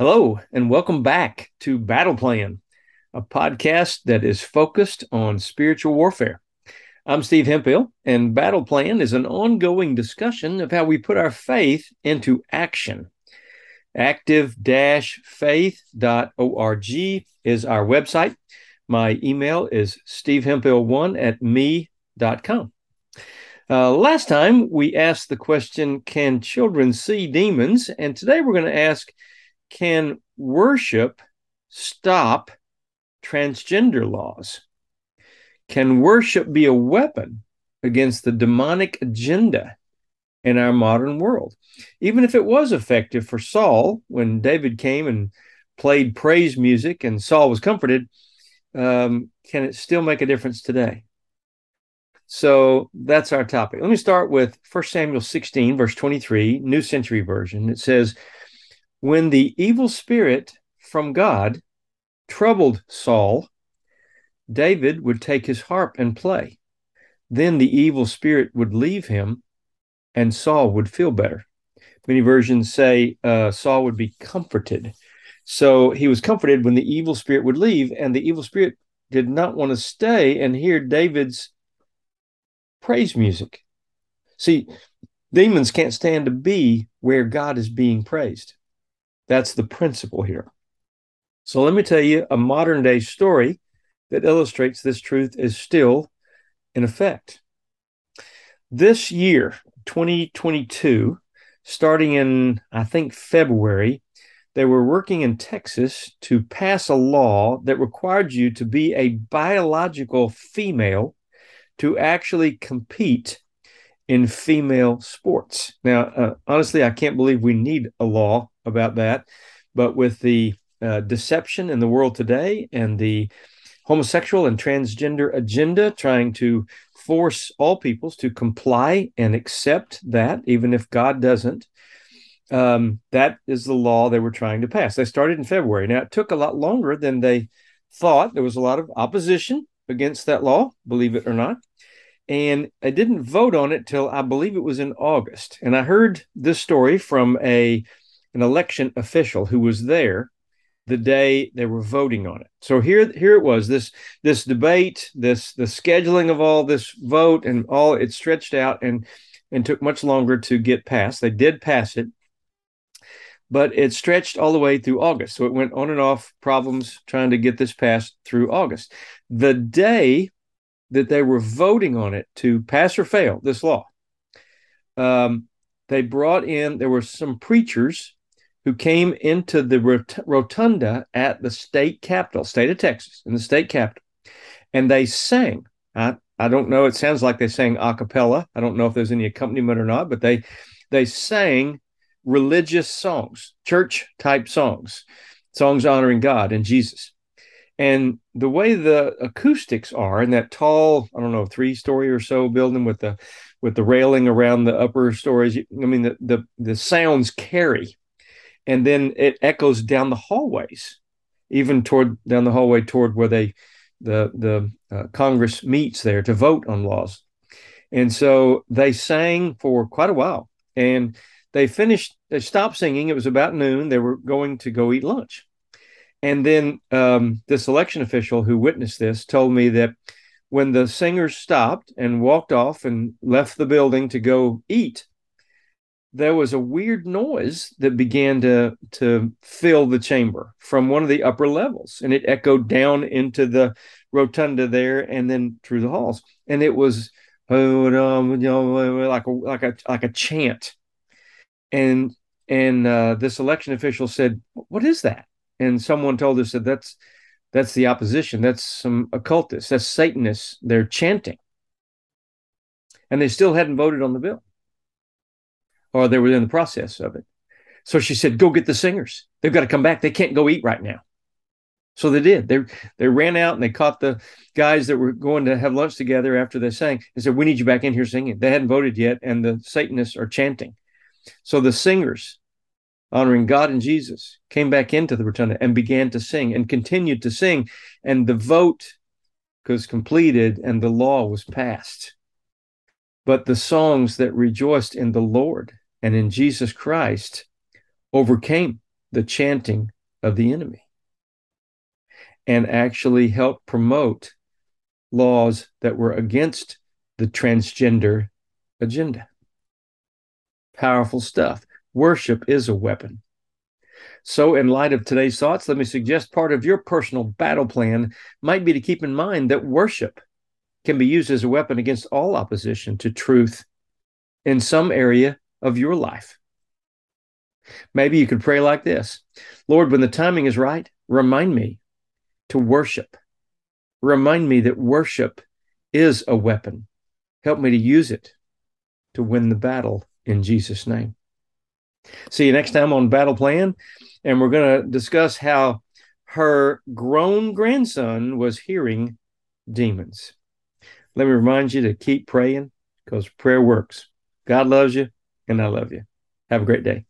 Hello, and welcome back to Battle Plan, a podcast that is focused on spiritual warfare. I'm Steve Hempel, and Battle Plan is an ongoing discussion of how we put our faith into action. Active-Faith.org is our website. My email is stevehempel1@me.com. Last time, we asked the question, can children see demons? And today we're going to ask, can worship stop transgender laws? Can worship be a weapon against the demonic agenda in our modern world? Even if it was effective for Saul, when David came and played praise music and Saul was comforted, can it still make a difference today? So that's our topic. Let me start with 1 Samuel 16, verse 23, New Century Version. It says, when the evil spirit from God troubled Saul, David would take his harp and play. Then the evil spirit would leave him, and Saul would feel better. Many versions say Saul would be comforted. So he was comforted when the evil spirit would leave, and the evil spirit did not want to stay and hear David's praise music. See, demons can't stand to be where God is being praised. That's the principle here. So let me tell you a modern-day story that illustrates this truth is still in effect. This year, 2022, starting in, I think, February, they were working in Texas to pass a law that required you to be a biological female to actually compete in female sports. Now, honestly, I can't believe we need a law about that. But with the deception in the world today and the homosexual and transgender agenda trying to force all peoples to comply and accept that, even if God doesn't, that is the law they were trying to pass. They started in February. Now, it took a lot longer than they thought. There was a lot of opposition against that law, believe it or not. And I didn't vote on it till I believe it was in August. And I heard this story from an election official who was there the day they were voting on it. So here it was, this debate, the scheduling of all this vote and all, it stretched out and took much longer to get passed. They did pass it, but it stretched all the way through August. So it went on and off, problems trying to get this passed through August. The day that they were voting on it to pass or fail this law, they brought in, there were some preachers who came into the rotunda at the state capitol, state of Texas, in the state capitol, and they sang. I don't know. It sounds like they sang a cappella. I don't know if there's any accompaniment or not, but they sang religious songs, church-type songs, songs honoring God and Jesus. And the way the acoustics are in that tall, I don't know, three-story or so building with the railing around the upper stories, I mean, the sounds carry. And then it echoes down the hallways, even down the hallway toward where the Congress meets there to vote on laws. And so they sang for quite a while. And they stopped singing. It was about noon. They were going to go eat lunch. And then this election official who witnessed this told me that when the singers stopped and walked off and left the building to go eat, there was a weird noise that began to fill the chamber from one of the upper levels. And it echoed down into the rotunda there and then through the halls. And it was like a chant. And this election official said, "What is that?" And someone told us that that's the opposition. That's some occultists. That's Satanists. They're chanting. And they still hadn't voted on the bill. Or they were in the process of it. So she said, "Go get the singers. They've got to come back. They can't go eat right now." So they did. They ran out and they caught the guys that were going to have lunch together after they sang and said, "We need you back in here singing." They hadn't voted yet, and the Satanists are chanting. So the singers honoring God and Jesus came back into the rotunda and began to sing and continued to sing. And the vote was completed and the law was passed. But the songs that rejoiced in the Lord and in Jesus Christ overcame the chanting of the enemy and actually helped promote laws that were against the transgender agenda. Powerful stuff. Worship is a weapon. So in light of today's thoughts, let me suggest part of your personal battle plan might be to keep in mind that worship can be used as a weapon against all opposition to truth in some area of your life. Maybe you could pray like this: Lord, when the timing is right, remind me to worship. Remind me that worship is a weapon. Help me to use it to win the battle in Jesus' name. See you next time on Battle Plan, and we're going to discuss how her grown grandson was hearing demons. Let me remind you to keep praying, because prayer works. God loves you, and I love you. Have a great day.